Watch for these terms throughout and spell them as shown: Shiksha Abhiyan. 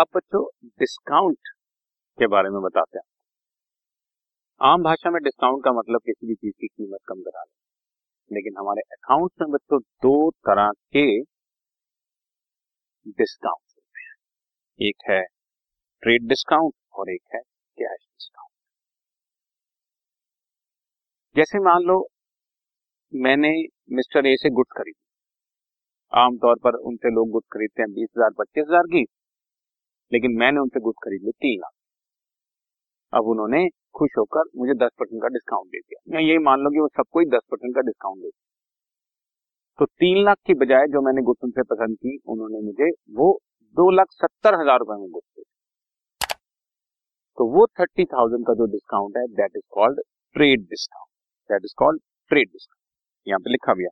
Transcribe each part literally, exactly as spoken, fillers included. अब बच्चों डिस्काउंट के बारे में बताते हैं। आम भाषा में डिस्काउंट का मतलब किसी भी चीज की कीमत कम करा लें, लेकिन हमारे अकाउंट्स में बच्चों दो तरह के डिस्काउंट होते हैं, एक है ट्रेड डिस्काउंट और एक है कैश डिस्काउंट। जैसे मान लो मैंने मिस्टर ए से गुड्स खरीदी, आमतौर पर उनसे लोग गुड्स खरीदते हैं बीस हजार पच्चीस हजार की, लेकिन मैंने उनसे गुड्स खरीद ली तीन लाख। अब उन्होंने खुश होकर मुझे दस परसेंट का डिस्काउंट दे दिया, मैं ये मान लो कि वो सबको ही दस परसेंट का डिस्काउंट दे दिया, तो तीन लाख की बजाय जो मैंने गुड्स उनसे पसंद की उन्होंने मुझे वो दो लाख सत्तर हजार रुपए में गुड्स दे दिया। तो वो थर्टी थाउजेंड का जो डिस्काउंट है that is called trade discount, that is called trade discount. यहाँ पे लिखा भी है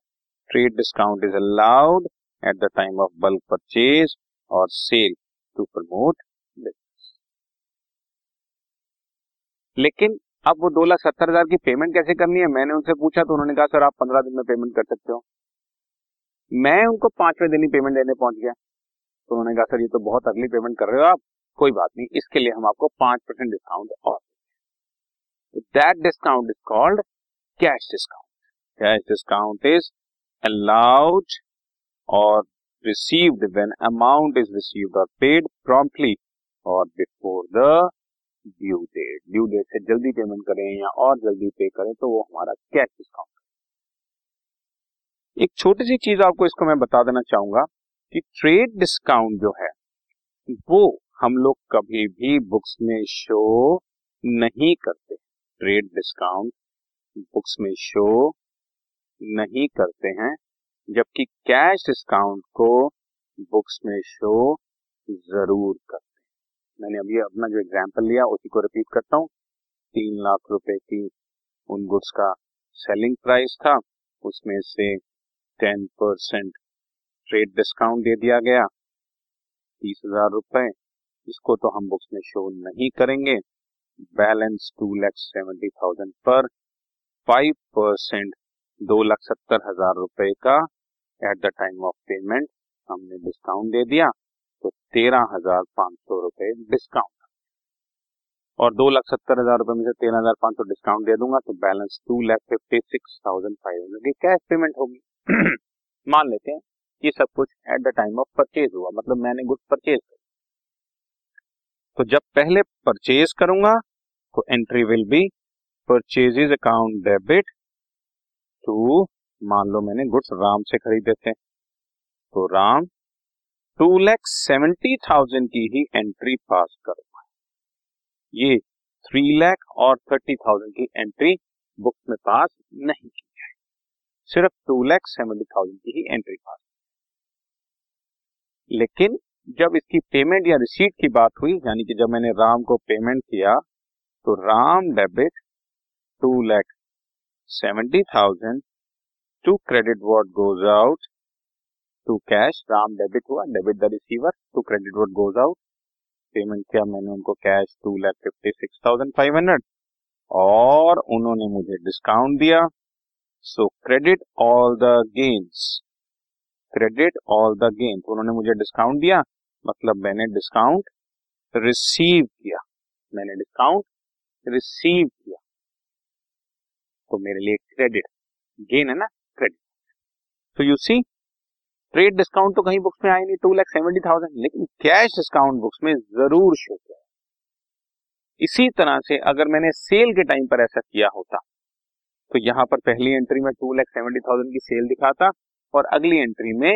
trade discount is allowed at the time of bulk purchase और सेल टू प्रमोट बिजनेस। लेकिन अब वो दो लाख सत्तर हजार की पेमेंट कैसे करनी है, मैंने उनसे पूछा तो उन्होंने कहा सर आप पंद्रह दिन में पेमेंट कर सकते हो। मैं उनको पांचवें दिन ही पेमेंट देने पहुंच गया तो उन्होंने कहा सर ये तो बहुत अगली पेमेंट कर रहे हो आप, कोई बात नहीं, इसके लिए हम आपको पांच परसेंट डिस्काउंट और that discount is called cash discount. Cash discount is allowed और received when amount is received or paid promptly or before the due date। Due date से जल्दी पेमेंट करें या और जल्दी पे करें तो वो हमारा कैश डिस्काउंट। एक छोटी सी चीज आपको इसको मैं बता देना चाहूंगा कि ट्रेड डिस्काउंट जो है वो हम लोग कभी भी बुक्स में शो नहीं करते, ट्रेड डिस्काउंट बुक्स में शो नहीं करते हैं, जबकि कैश डिस्काउंट को बुक्स में शो जरूर करते हैं। मैंने अभी अपना जो एग्जांपल लिया उसी को रिपीट करता हूँ, तीन लाख रुपए की उन गुड्स का सेलिंग प्राइस था, उसमें से टेन परसेंट ट्रेड डिस्काउंट दे दिया गया तीस हजार रुपए, इसको तो हम बुक्स में शो नहीं करेंगे। Balance two lakh seventy thousand पर फाइव परसेंट दो लाख सत्तर हजार रुपए का at the time of payment हमने डिस्काउंट दे दिया तो तेरह हजार पांच सौ रुपए डिस्काउंट, और दो लाख सत्तर हजार रुपए में से तेरह हजार पांच सौ डिस्काउंट दे दूंगा तो balance two lakh fifty six thousand five hundred की कैश पेमेंट होगी। मान लेते हैं ये सब कुछ at the time of purchase हुआ, मतलब मैंने गुड्स परचेज तो जब पहले परचेज करूंगा तो entry will be purchases account debit to, मान लो मैंने गुड्स राम से खरीदे थे तो Ram two lakh seventy thousand की ही एंट्री पास करूंगा, ये थ्री लैख और थर्टी थाउजेंड की एंट्री बुक्स में पास नहीं की जाएगी, सिर्फ टू लैख सेवेंटी थाउजेंड की ही एंट्री पास। लेकिन जब इसकी पेमेंट या रिसीट की बात हुई, यानी कि जब मैंने राम को पेमेंट किया तो Ram debit two lakh seventy thousand to credit what goes out to cash, Ram debit हुआ, debit the receiver to credit what goes out, payment किया मैंने उनको cash two lakh fifty six thousand five hundred और उन्होंने मुझे डिस्काउंट दिया so credit all the gains, credit all the gains, उन्होंने मुझे डिस्काउंट दिया मतलब मैंने डिस्काउंट रिसीव किया, मैंने डिस्काउंट रिसीव किया तो मेरे लिए क्रेडिट गेन है ना क्रेडिट। तो यू सी ट्रेड डिस्काउंट तो कहीं बुक्स में आए नहीं टू लैख सेवेंटी थाउजेंड, लेकिन कैश डिस्काउंट बुक्स में जरूर शो किया। इसी तरह से अगर मैंने सेल के टाइम पर ऐसा किया होता तो यहाँ पर पहली एंट्री में टू लैख सेवेंटी थाउजेंड की सेल दिखाता और अगली एंट्री में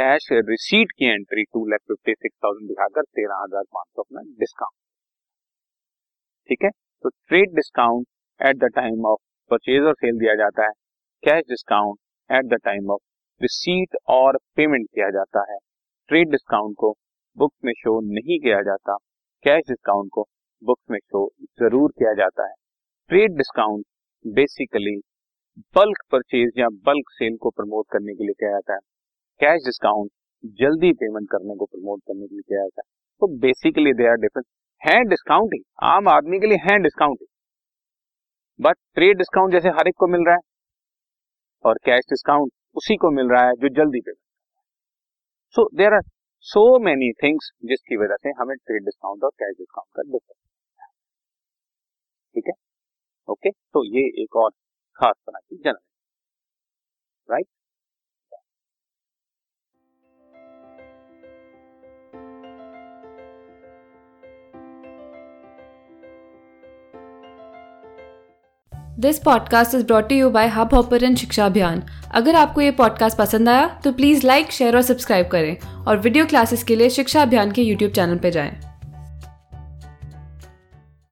कैश रिसीट की entry two lakh fifty six thousand दिखाकर तेरह हजार पांच सौ अपना डिस्काउंट। ठीक है, तो trade discount at the time of purchase और सेल दिया जाता है, cash discount at the time of receipt और पेमेंट किया जाता है। ट्रेड डिस्काउंट को बुक में शो नहीं किया जाता, कैश डिस्काउंट को बुक में शो जरूर किया जाता है। Trade discount basically bulk purchase या बल्क सेल को प्रमोट करने के लिए किया जाता है, कैश डिस्काउंट जल्दी पेमेंट करने को प्रमोट करने के लिए किया जाता है। तो बेसिकली दे आर डिफरेंट, है डिस्काउंटिंग आम आदमी के लिए है डिस्काउंटिंग, बट ट्रेड डिस्काउंट जैसे हर एक को मिल रहा है और कैश डिस्काउंट उसी को मिल रहा है जो जल्दी payment. So there are so many things जिसकी वजह से हमें ट्रेड डिस्काउंट और कैश डिस्काउंट का डिफरेंस, ठीक है ओके। तो ये एक और खास तरह की general right. This podcast is brought you by Hubhopper and Shiksha Abhiyan. अगर आपको ये पॉडकास्ट पसंद आया तो प्लीज़ लाइक, शेयर और सब्सक्राइब करें और वीडियो क्लासेस के लिए शिक्षा अभियान के यूट्यूब चैनल पर जाएं।